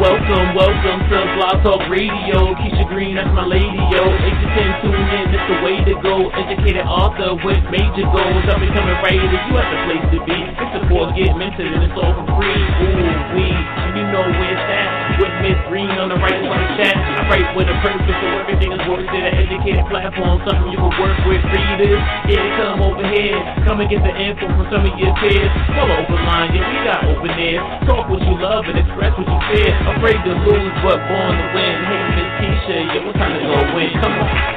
Welcome to Blog Talk Radio. Keisha Green, that's my lady, yo. 8 to 10, tune in, it's the way to go. Educated author with major goals. I'm becoming writer, you have the place to be. It's a four get mentored and it's all for free. Ooh, we, you know where it's at. With Miss Green on the right side of chat. I write with a purpose, so everything is worth it. An educated platform, something you can work with readers. Yeah, come over here. Come and get the info from some of your peers. Follow the line, yeah, we got open ears. Talk what you love and express what you fear. Afraid to lose, but born to win. Hey, Miss Keisha, yeah, we're trying to go win. Come on.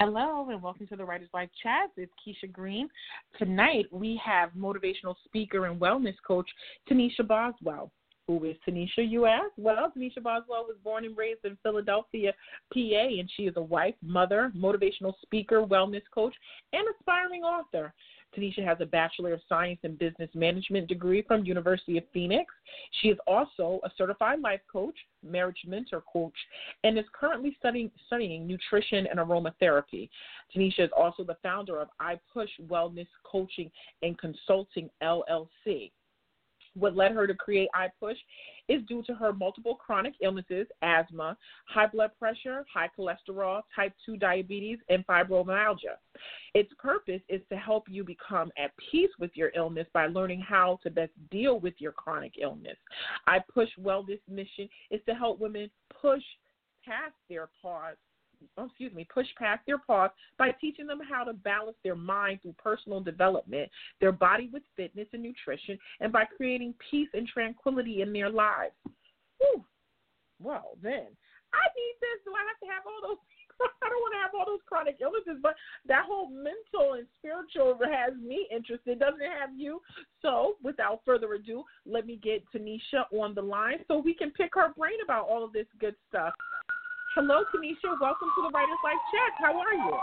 Hello and welcome to the Writer's Life Chats. It's Keisha Green. Tonight we have motivational speaker and wellness coach Tanisha Boswell. Who is Tanisha, you ask? Well, Tanisha Boswell was born and raised in Philadelphia, PA, and she is a wife, mother, motivational speaker, wellness coach, and aspiring author. Tanisha has a Bachelor of Science in Business Management degree from University of Phoenix. She is also a certified life coach, marriage mentor coach, and is currently studying nutrition and aromatherapy. Tanisha is also the founder of i.P.U.S.H Wellness Coaching and Consulting, LLC. What led her to create i.P.U.S.H is due to her multiple chronic illnesses, asthma, high blood pressure, high cholesterol, type 2 diabetes, and fibromyalgia. Its purpose is to help you become at peace with your illness by learning how to best deal with your chronic illness. i.P.U.S.H Wellness mission is to help women push past their pause by teaching them how to balance their mind through personal development, their body with fitness and nutrition, and by creating peace and tranquility in their lives. Whew. Well, then, I need this. Do I have to have all those? I don't want to have all those chronic illnesses, but that whole mental and spiritual has me interested. Doesn't it have you? So without further ado, let me get Tanisha on the line so we can pick her brain about all of this good stuff. Hello, Tanisha. Welcome to the Writer's Life Chat. How are you?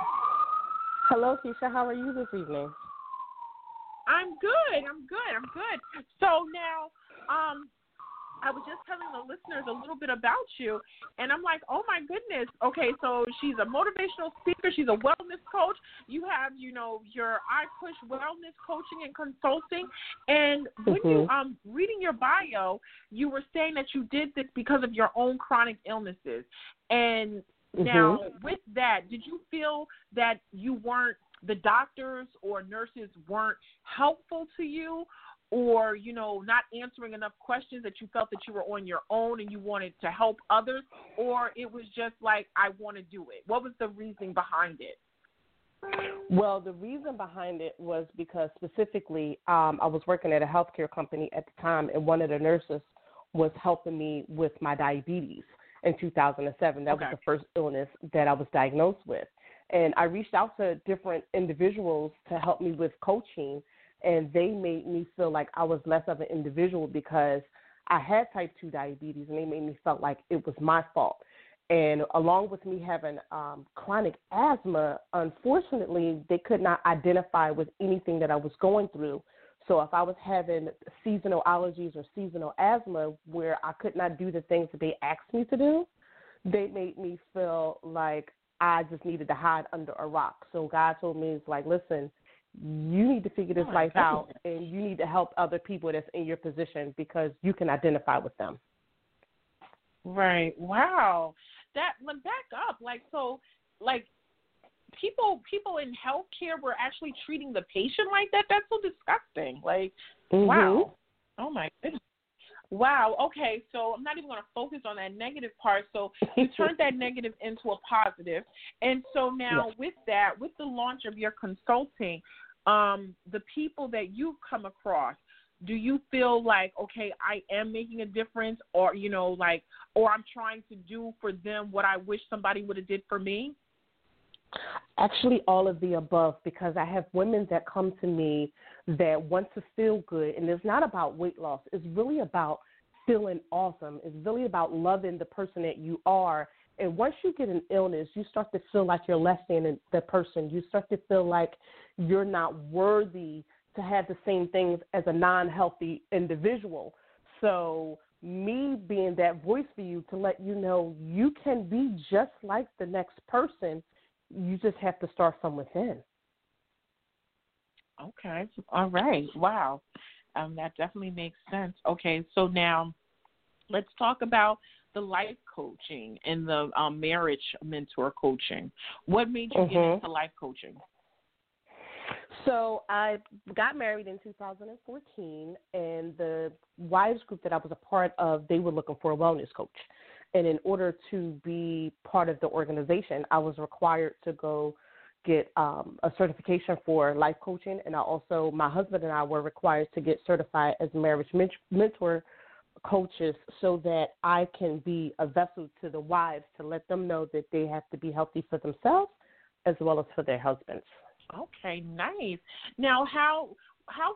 Hello, Keisha. How are you this evening? I'm good. So now I was just telling the listeners a little bit about you, and I'm like, oh, my goodness. Okay, so she's a motivational speaker. She's a wellness coach. You have, your i.P.U.S.H Wellness Coaching and Consulting. And when you reading your bio, you were saying that you did this because of your own chronic illnesses. And now with that, did you feel that the doctors or nurses weren't helpful to you or, not answering enough questions that you felt that you were on your own and you wanted to help others, or it was just like, I want to do it? What was the reason behind it? Well, the reason behind it was because specifically I was working at a healthcare company at the time, and one of the nurses was helping me with my diabetes. In 2007, that was the first illness that I was diagnosed with. And I reached out to different individuals to help me with coaching, and they made me feel like I was less of an individual because I had type 2 diabetes, and they made me feel like it was my fault. And along with me having chronic asthma, unfortunately, they could not identify with anything that I was going through. So if I was having seasonal allergies or seasonal asthma where I could not do the things that they asked me to do, they made me feel like I just needed to hide under a rock. So God told me, it's like, listen, you need to figure this life out, and you need to help other people that's in your position because you can identify with them. Right. Wow. That went back up. People in healthcare were actually treating the patient like that. That's so disgusting. Wow. Oh, my goodness. Wow. Okay, so I'm not even going to focus on that negative part. So you turned that negative into a positive. And so now with that, with the launch of your consulting, the people that you've come across, do you feel like, okay, I am making a difference or, or I'm trying to do for them what I wish somebody would have did for me? Actually, all of the above, because I have women that come to me that want to feel good, and it's not about weight loss. It's really about feeling awesome. It's really about loving the person that you are. And once you get an illness, you start to feel like you're less than the person. You start to feel like you're not worthy to have the same things as a non-healthy individual. So me being that voice for you to let you know you can be just like the next person, you just have to start from within. Okay. All right. Wow. That definitely makes sense. Okay. So now let's talk about the life coaching and the marriage mentor coaching. What made you get into life coaching? So I got married in 2014, and the wives group that I was a part of, they were looking for a wellness coach. And in order to be part of the organization, I was required to go get a certification for life coaching. And I also, my husband and I were required to get certified as marriage mentor coaches so that I can be a vessel to the wives to let them know that they have to be healthy for themselves as well as for their husbands. Okay, nice. Now, how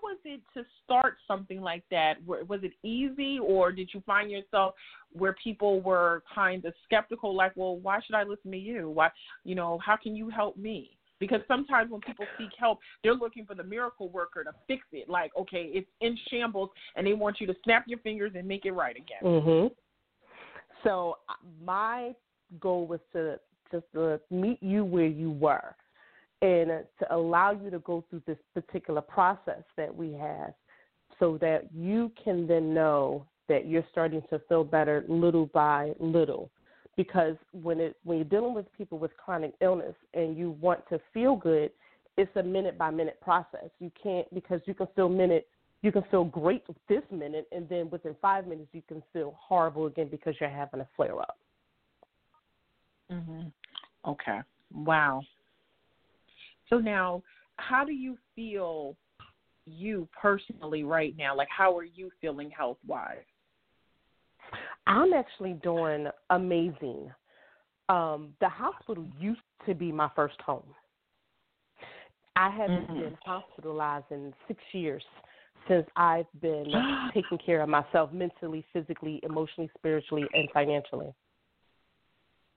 was it to start something like that? Was it easy, or did you find yourself where people were kind of skeptical, like, well, why should I listen to you? Why, you know, how can you help me? Because sometimes when people seek help, they're looking for the miracle worker to fix it. Like, okay, it's in shambles, and they want you to snap your fingers and make it right again. So my goal was to just meet you where you were, and to allow you to go through this particular process that we have so that you can then know that you're starting to feel better little by little. Because when you're dealing with people with chronic illness and you want to feel good, it's a minute-by-minute process. You can't, because you can feel great this minute, and then within 5 minutes you can feel horrible again because you're having a flare-up. Okay. Wow. So now, how do you feel you personally right now? Like, how are you feeling health-wise? I'm actually doing amazing. The hospital used to be my first home. I haven't been hospitalized in 6 years since I've been taking care of myself mentally, physically, emotionally, spiritually, and financially.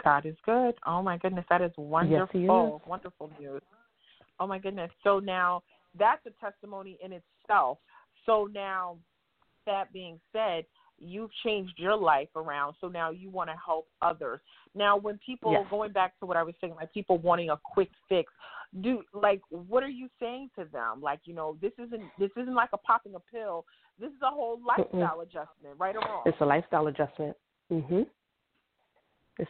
God is good. Oh, my goodness. That is wonderful. Yes, he is. Wonderful news. Oh, my goodness. So now that's a testimony in itself. So now that being said, you've changed your life around. So now you want to help others. Now when people, going back to what I was saying, like people wanting a quick fix, what are you saying to them? Like, you know, this isn't like a popping a pill. This is a whole lifestyle adjustment, right or wrong? It's a lifestyle adjustment. It's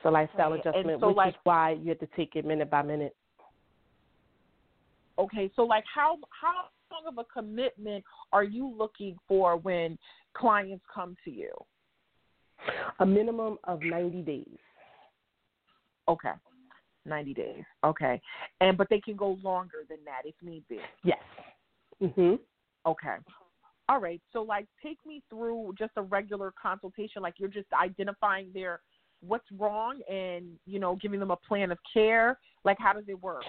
a lifestyle adjustment, so, which is why you have to take it minute by minute. Okay, so like how long of a commitment are you looking for when clients come to you? A minimum of 90 days. Okay, 90 days. Okay, but they can go longer than that if need be. Yes. Okay. All right, so like take me through just a regular consultation, like you're just identifying their what's wrong and, you know, giving them a plan of care. Like how does it work?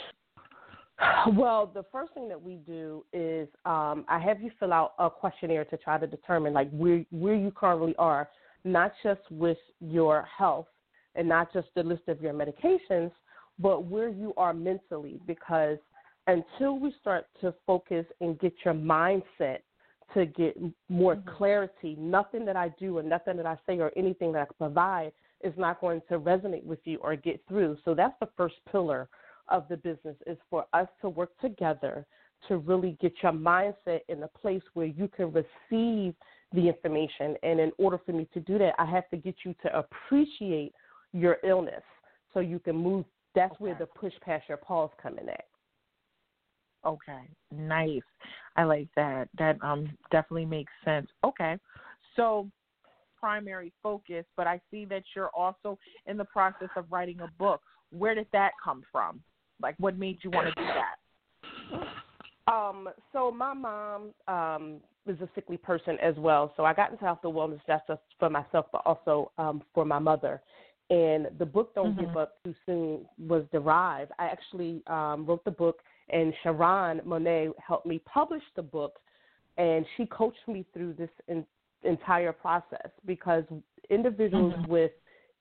Well, the first thing that we do is I have you fill out a questionnaire to try to determine like where you currently are, not just with your health and not just the list of your medications, but where you are mentally, because until we start to focus and get your mindset to get more clarity, nothing that I do and nothing that I say or anything that I provide is not going to resonate with you or get through. So that's the first pillar of the business, is for us to work together to really get your mindset in a place where you can receive the information. And in order for me to do that, I have to get you to appreciate your illness so you can move. That's where the push past your pause come in at. Okay, nice. I like that. That definitely makes sense. Okay, so primary focus, but I see that you're also in the process of writing a book. Where did that come from? Like, what made you want to do that? So my mom is a sickly person as well. So I got into health and wellness not just for myself, but also for my mother. And the book, Don't Give Up Too Soon, was derived. I actually wrote the book, and Sharon Monet helped me publish the book, and she coached me through this entire process, because individuals with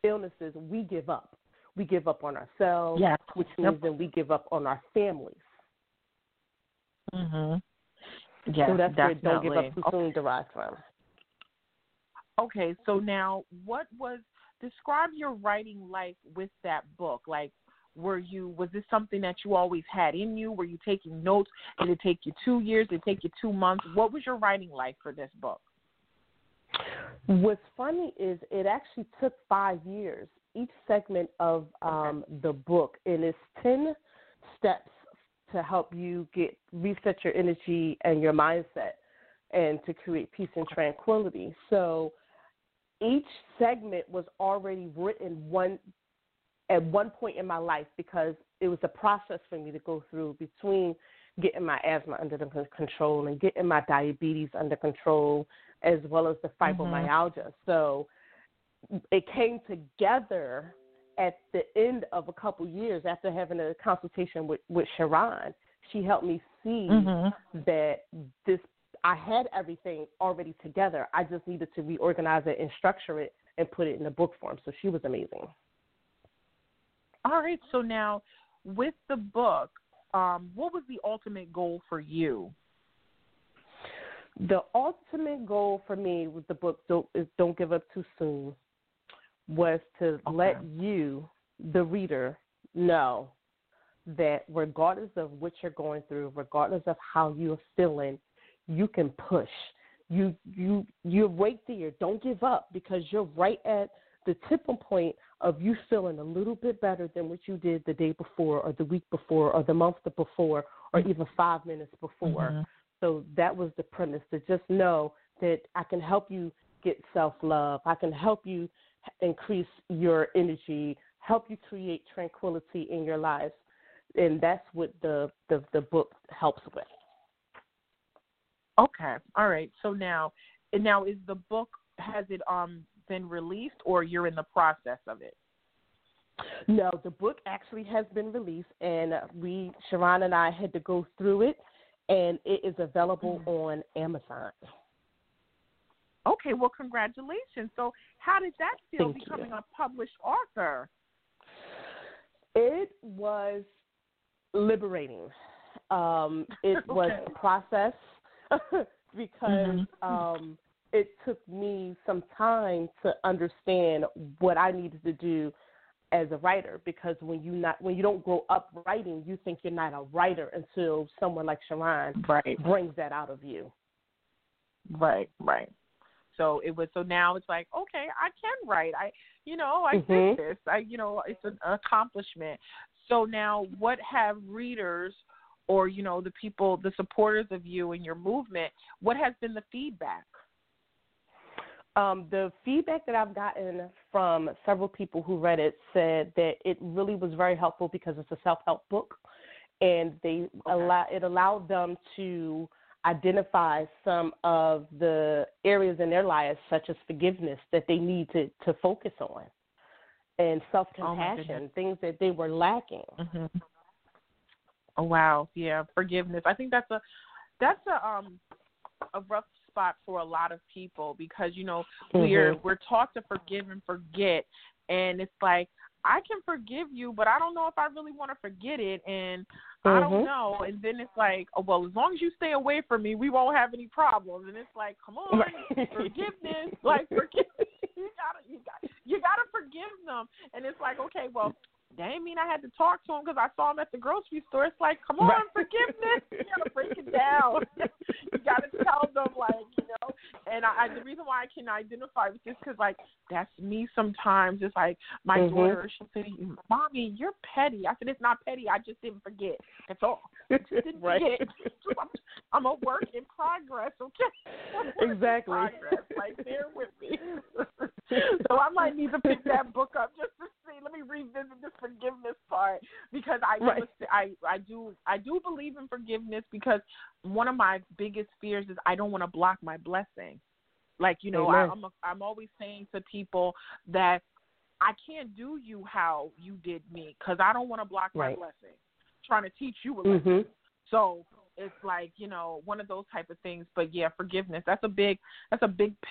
illnesses, we give up. We give up on ourselves, which means that we give up on our families. Yes, so that's definitely where Don't Give Up Too Soon derived from. Okay, so now what was, describe your writing life with that book. Like, was this something that you always had in you? Were you taking notes? Did it take you 2 years? Did it take you 2 months? What was your writing life for this book? What's funny is it actually took 5 years, each segment of the book, and it's 10 steps to help you reset your energy and your mindset and to create peace and tranquility. So each segment was already written at one point in my life, because it was a process for me to go through between getting my asthma under control and getting my diabetes under control, as well as the fibromyalgia. Mm-hmm. So it came together at the end of a couple years after having a consultation with Sharon. She helped me see that I had everything already together. I just needed to reorganize it and structure it and put it in a book form. So she was amazing. All right. So now with the book, what was the ultimate goal for you? The ultimate goal for me with the book, Don't Give Up Too Soon, was to let you, the reader, know that regardless of what you're going through, regardless of how you're feeling, you can push. You're right there. Don't give up, because you're right at the tipping point of you feeling a little bit better than what you did the day before or the week before or the month before or even 5 minutes before. Mm-hmm. So that was the premise, to just know that I can help you get self-love. I can help you increase your energy, help you create tranquility in your lives. And that's what the book helps with. Okay. All right. So now is the book, has it been released, or you're in the process of it? No, the book actually has been released, and Sharon and I had to go through it, and it is available on Amazon. Okay, well, congratulations. So how did that feel, becoming a published author? It was liberating. It was a process because it took me some time to understand what I needed to do as a writer, because when you don't grow up writing, you think you're not a writer until someone like Sharon brings that out of you. Right. So it was. So now it's like, okay, I can write. I did this. It's an accomplishment. So now, what have readers, or the people, the supporters of you and your movement, what has been the feedback? The feedback that I've gotten from several people who read it said that it really was very helpful, because it's a self-help book, and it allowed them to identify some of the areas in their lives, such as forgiveness, that they need to focus on, and self-compassion, things that they were lacking. Mm-hmm. Oh, wow. Yeah, forgiveness. I think that's a rough spot for a lot of people, because we're taught to forgive and forget, and it's like, I can forgive you, but I don't know if I really want to forget it, and I don't know. And then it's like, oh, well, as long as you stay away from me, we won't have any problems. And it's like, come on, forgiveness, you gotta forgive them. And it's like, okay, well, that ain't mean I had to talk to him because I saw him at the grocery store. It's like, come on, forgiveness. You got to break it down. You got to tell them, And the reason why I can identify with this, because, that's me sometimes. It's like my daughter, she'll say, Mommy, you're petty. I said, it's not petty. I just didn't forget. That's all. I just didn't forget. I'm a work in progress, okay? Exactly. Bear with me. So I might need to pick that book up just to see. Let me revisit this forgiveness part, because I do believe in forgiveness, because one of my biggest fears is I don't want to block my blessing. I'm always saying to people that I can't do you how you did me, because I don't want to block my blessing. I'm trying to teach you a lesson. So it's like, one of those type of things. But yeah, forgiveness, that's a big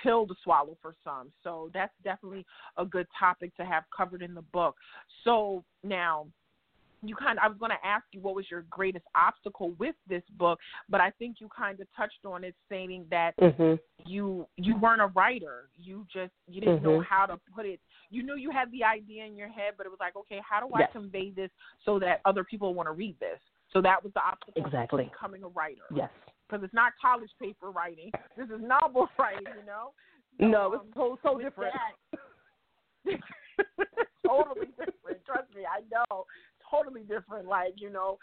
pill to swallow for some. So that's definitely a good topic to have covered in the book. So now you kind of, I was going to ask you what was your greatest obstacle with this book, but I think you kind of touched on it, stating that you weren't a writer. You didn't know how to put it. You knew you had the idea in your head, but it was like, okay, how do I convey this so that other people want to read this? So that was the obstacle to becoming a writer. Yes. Because it's not college paper writing. This is novel writing, you know? So, no, it's so different. Totally different. Trust me, I know. Totally different. Like, you know,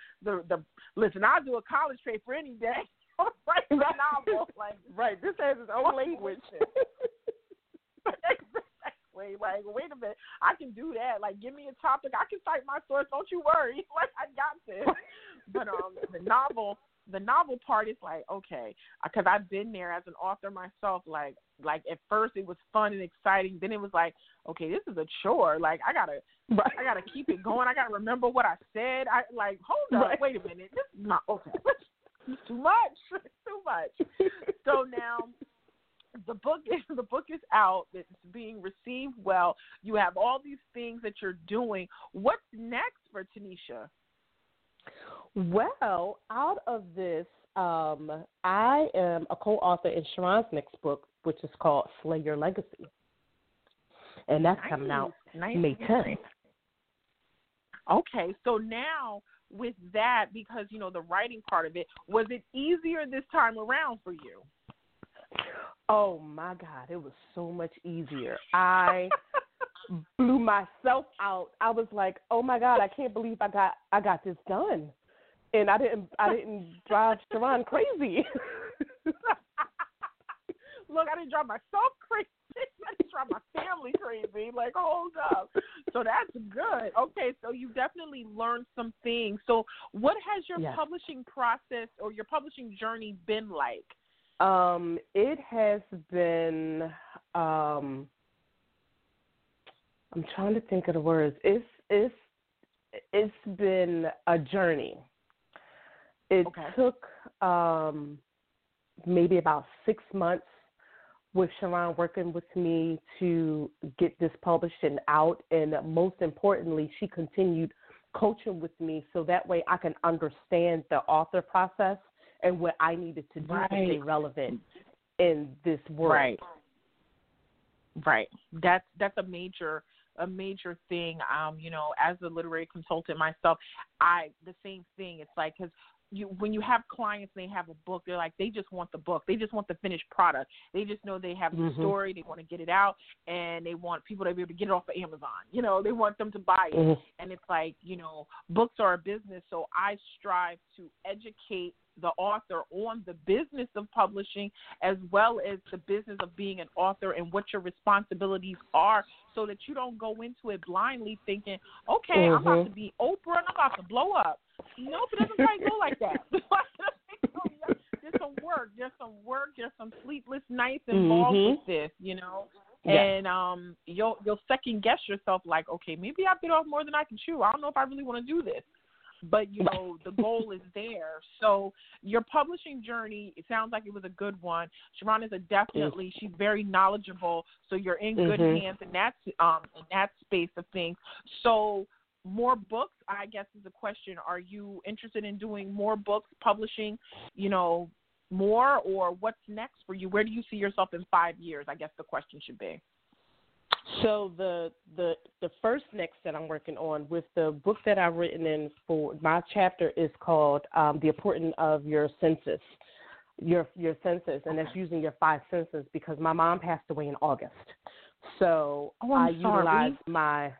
listen, I'll do a college paper any day. Write a novel. Like, right. This has its own language. Exactly. Like, wait a minute. I can do that. Like, give me a topic. I can cite my source. Don't you worry. Like, I got this. But the novel part is like, okay, because I've been there as an author myself. Like at first it was fun and exciting. Then it was like, okay, this is a chore. Like I gotta keep it going. I gotta remember what I said. Hold up, wait a minute, this is not okay. It's too much, So now the book is out. It's being received well. You have all these things that you're doing. What's next for Tanisha? Well, out of this, I am a co-author in Sharon's next book, which is called Slay Your Legacy. And that's coming out May 10th. Okay, so now with that, because, you know, the writing part of it, was it easier this time around for you? Oh, my God, it was so much easier. I blew myself out. I was like, oh, my God, I can't believe I got this done. And I didn't drive Sharon crazy. Look, I didn't drive myself crazy. I didn't drive my family crazy. Like, hold up. So that's good. Okay, so you definitely learned some things. So what has your publishing process or your publishing journey been like? It has been, I'm trying to think of the words. It's been a journey. It took maybe about 6 months with Sharon working with me to get this published and out. And most importantly, she continued coaching with me so that way I can understand the author process and what I needed to do to stay relevant in this world. Right. That's a major thing. You know, as a literary consultant myself, the same thing. It's like, because when you have clients and they have a book, they're like, they just want the book. They just want the finished product. They just know they have the story. They want to get it out, and they want people to be able to get it off of Amazon. You know, they want them to buy it. And it's like, you know, books are a business, so I strive to educate the author on the business of publishing as well as the business of being an author and what your responsibilities are so that you don't go into it blindly thinking, okay, I'm about to be Oprah and I'm about to blow up. Nope, it doesn't quite go like that. There's some work. There's some sleepless nights involved with this, you know. And you'll second guess yourself like, okay, maybe I bit off more than I can chew. I don't know if I really want to do this. But, you know, the goal is there. So your publishing journey, it sounds like it was a good one. Sharon is she's very knowledgeable, so you're in good hands in that space of things. So more books, I guess, is the question. Are you interested in doing more books, publishing, you know, more, or what's next for you? Where do you see yourself in 5 years, I guess the question should be. So the first next that I'm working on with the book that I've written in for my chapter is called The Importance of Your Senses, your senses, and that's using your 5 senses because my mom passed away in August. So I utilized my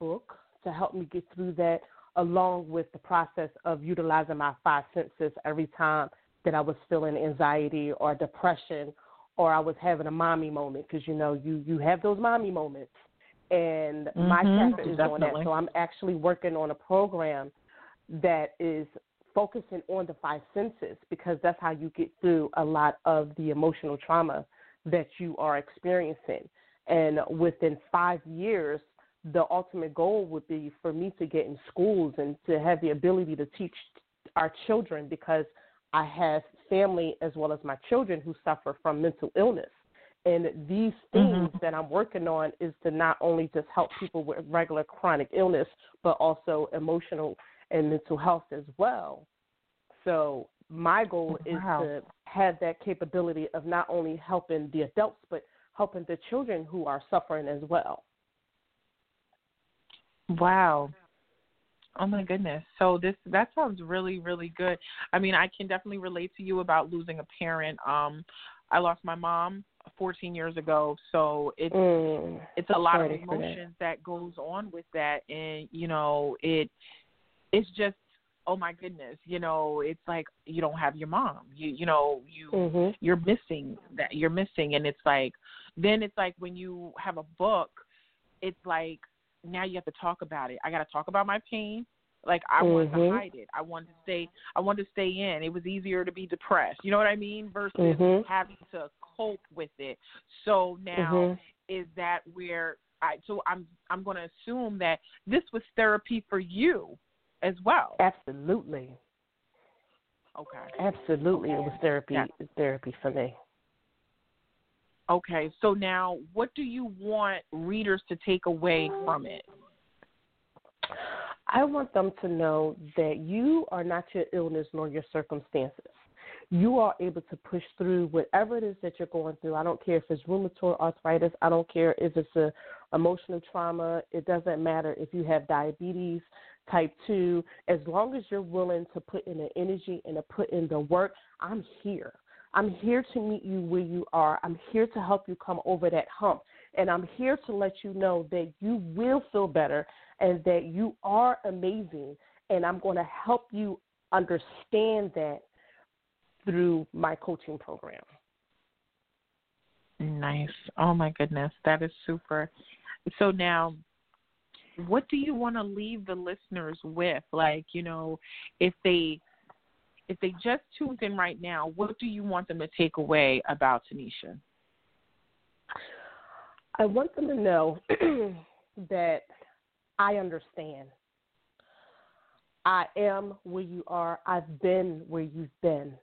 book to help me get through that along with the process of utilizing my 5 senses every time that I was feeling anxiety or depression or I was having a mommy moment because, you know, you have those mommy moments. And my chapter is on that. So I'm actually working on a program that is focusing on the 5 senses because that's how you get through a lot of the emotional trauma that you are experiencing. And within 5 years, the ultimate goal would be for me to get in schools and to have the ability to teach our children because I have family as well as my children who suffer from mental illness. And these things that I'm working on is to not only just help people with regular chronic illness, but also emotional and mental health as well. So my goal is to have that capability of not only helping the adults, but helping the children who are suffering as well. Wow. Oh, my goodness. So that sounds really, really good. I mean, I can definitely relate to you about losing a parent. I lost my mom 14 years ago, so it's a lot of emotions that goes on with that. And, you know, it's just, oh, my goodness, you know, it's like you don't have your mom. You're missing that. You're missing. And it's like, then it's like when you have a book, it's like, now you have to talk about it. I got to talk about my pain. Like I wanted to hide it. I wanted to stay in. It was easier to be depressed. You know what I mean? Versus having to cope with it. So now is that where I'm going to assume that this was therapy for you as well. Absolutely. Okay. Absolutely. Okay. It was therapy for me. Okay, so now what do you want readers to take away from it? I want them to know that you are not your illness nor your circumstances. You are able to push through whatever it is that you're going through. I don't care if it's rheumatoid arthritis. I don't care if it's an emotional trauma. It doesn't matter if you have diabetes, type 2. As long as you're willing to put in the energy and to put in the work, I'm here. I'm here to meet you where you are. I'm here to help you come over that hump. And I'm here to let you know that you will feel better and that you are amazing. And I'm going to help you understand that through my coaching program. Nice. Oh, my goodness. That is super. So now, what do you want to leave the listeners with? Like, you know, if they just tuned in right now, what do you want them to take away about Tanisha? I want them to know that I understand. I am where you are. I've been where you've been.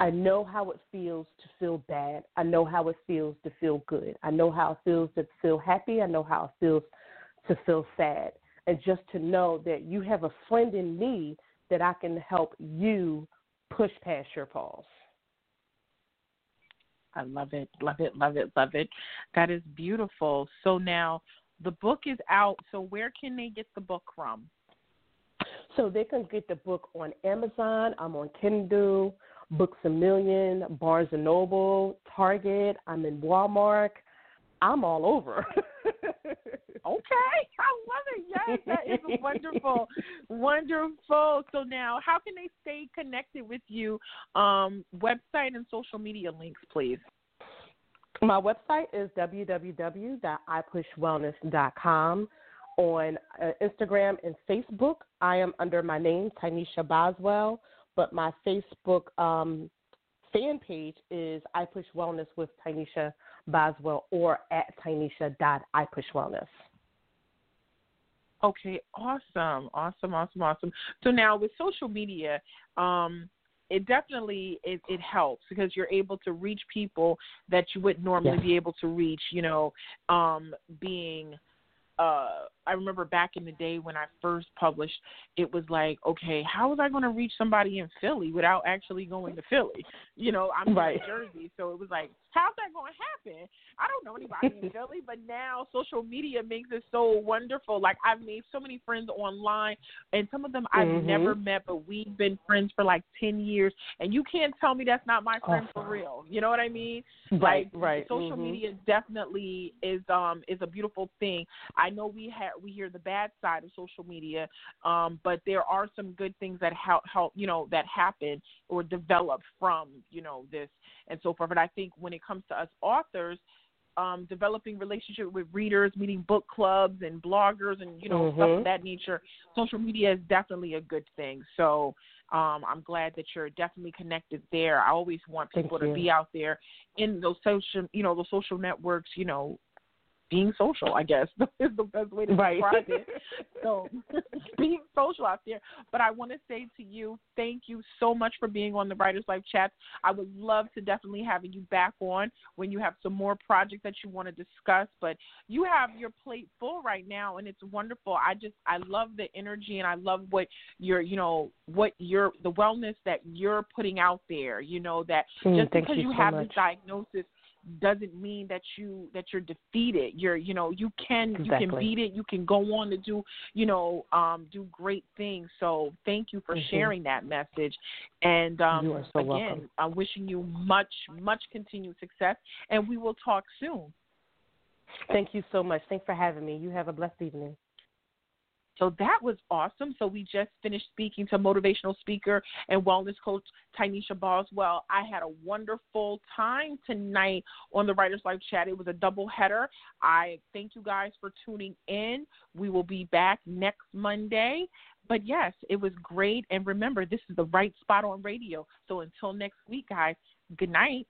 I know how it feels to feel bad. I know how it feels to feel good. I know how it feels to feel happy. I know how it feels to feel sad. And just to know that you have a friend in me that I can help you push past your pause. I love it, love it, love it, love it. That is beautiful. So now the book is out. So where can they get the book from? So they can get the book on Amazon. I'm on Kindle, Books A Million, Barnes & Noble, Target. I'm in Walmart. I'm all over. Okay. I love it. Yes, that is wonderful. Wonderful. So now how can they stay connected with you? Website and social media links, please. My website is www.ipushwellness.com. On Instagram and Facebook, I am under my name, Tanisha Boswell, but my Facebook fan page is I.P.U.S.H. Wellness with Tanisha Boswell or at Tanisha.I.P.U.S.H. Wellness. Okay, awesome, awesome, awesome, awesome. So now with social media, it definitely it helps because you're able to reach people that you wouldn't normally be able to reach, you know, I remember back in the day when I first published, it was like, okay, how was I going to reach somebody in Philly without actually going to Philly? You know, I'm in Jersey, so it was like, how's that going to happen? I don't know anybody in Philly, but now social media makes it so wonderful. Like, I've made so many friends online, and some of them I've never met, but we've been friends for like 10 years, and you can't tell me that's not my friend for real. You know what I mean? Right, like, right. Social media definitely is a beautiful thing. I know we hear the bad side of social media, but there are some good things that help you know that happen or develop from you know this and so forth. But I think when it comes to us authors, developing relationship with readers, meeting book clubs and bloggers, and you know stuff of that nature, social media is definitely a good thing. So I'm glad that you're definitely connected there. I always want people to be out there in those social networks. You know. being social, I guess, is the best way to describe it. So being social out there. But I want to say to you, thank you so much for being on the Writer's Life Chats. I would love to definitely have you back on when you have some more projects that you want to discuss. But you have your plate full right now, and it's wonderful. I love the energy, and I love what you're, the wellness that you're putting out there, that just because you have this diagnosis doesn't mean that you're defeated. You can beat it. You can go on to do, do great things. So thank you for sharing that message. And you are so welcome. I'm wishing you much, much continued success, and we will talk soon. Thank you so much. Thanks for having me. You have a blessed evening. So that was awesome. So we just finished speaking to motivational speaker and wellness coach Tanisha Boswell. I had a wonderful time tonight on the Writer's Life Chat. It was a double header. I thank you guys for tuning in. We will be back next Monday. But, yes, it was great. And remember, this is the Right Spot on Radio. So until next week, guys, good night.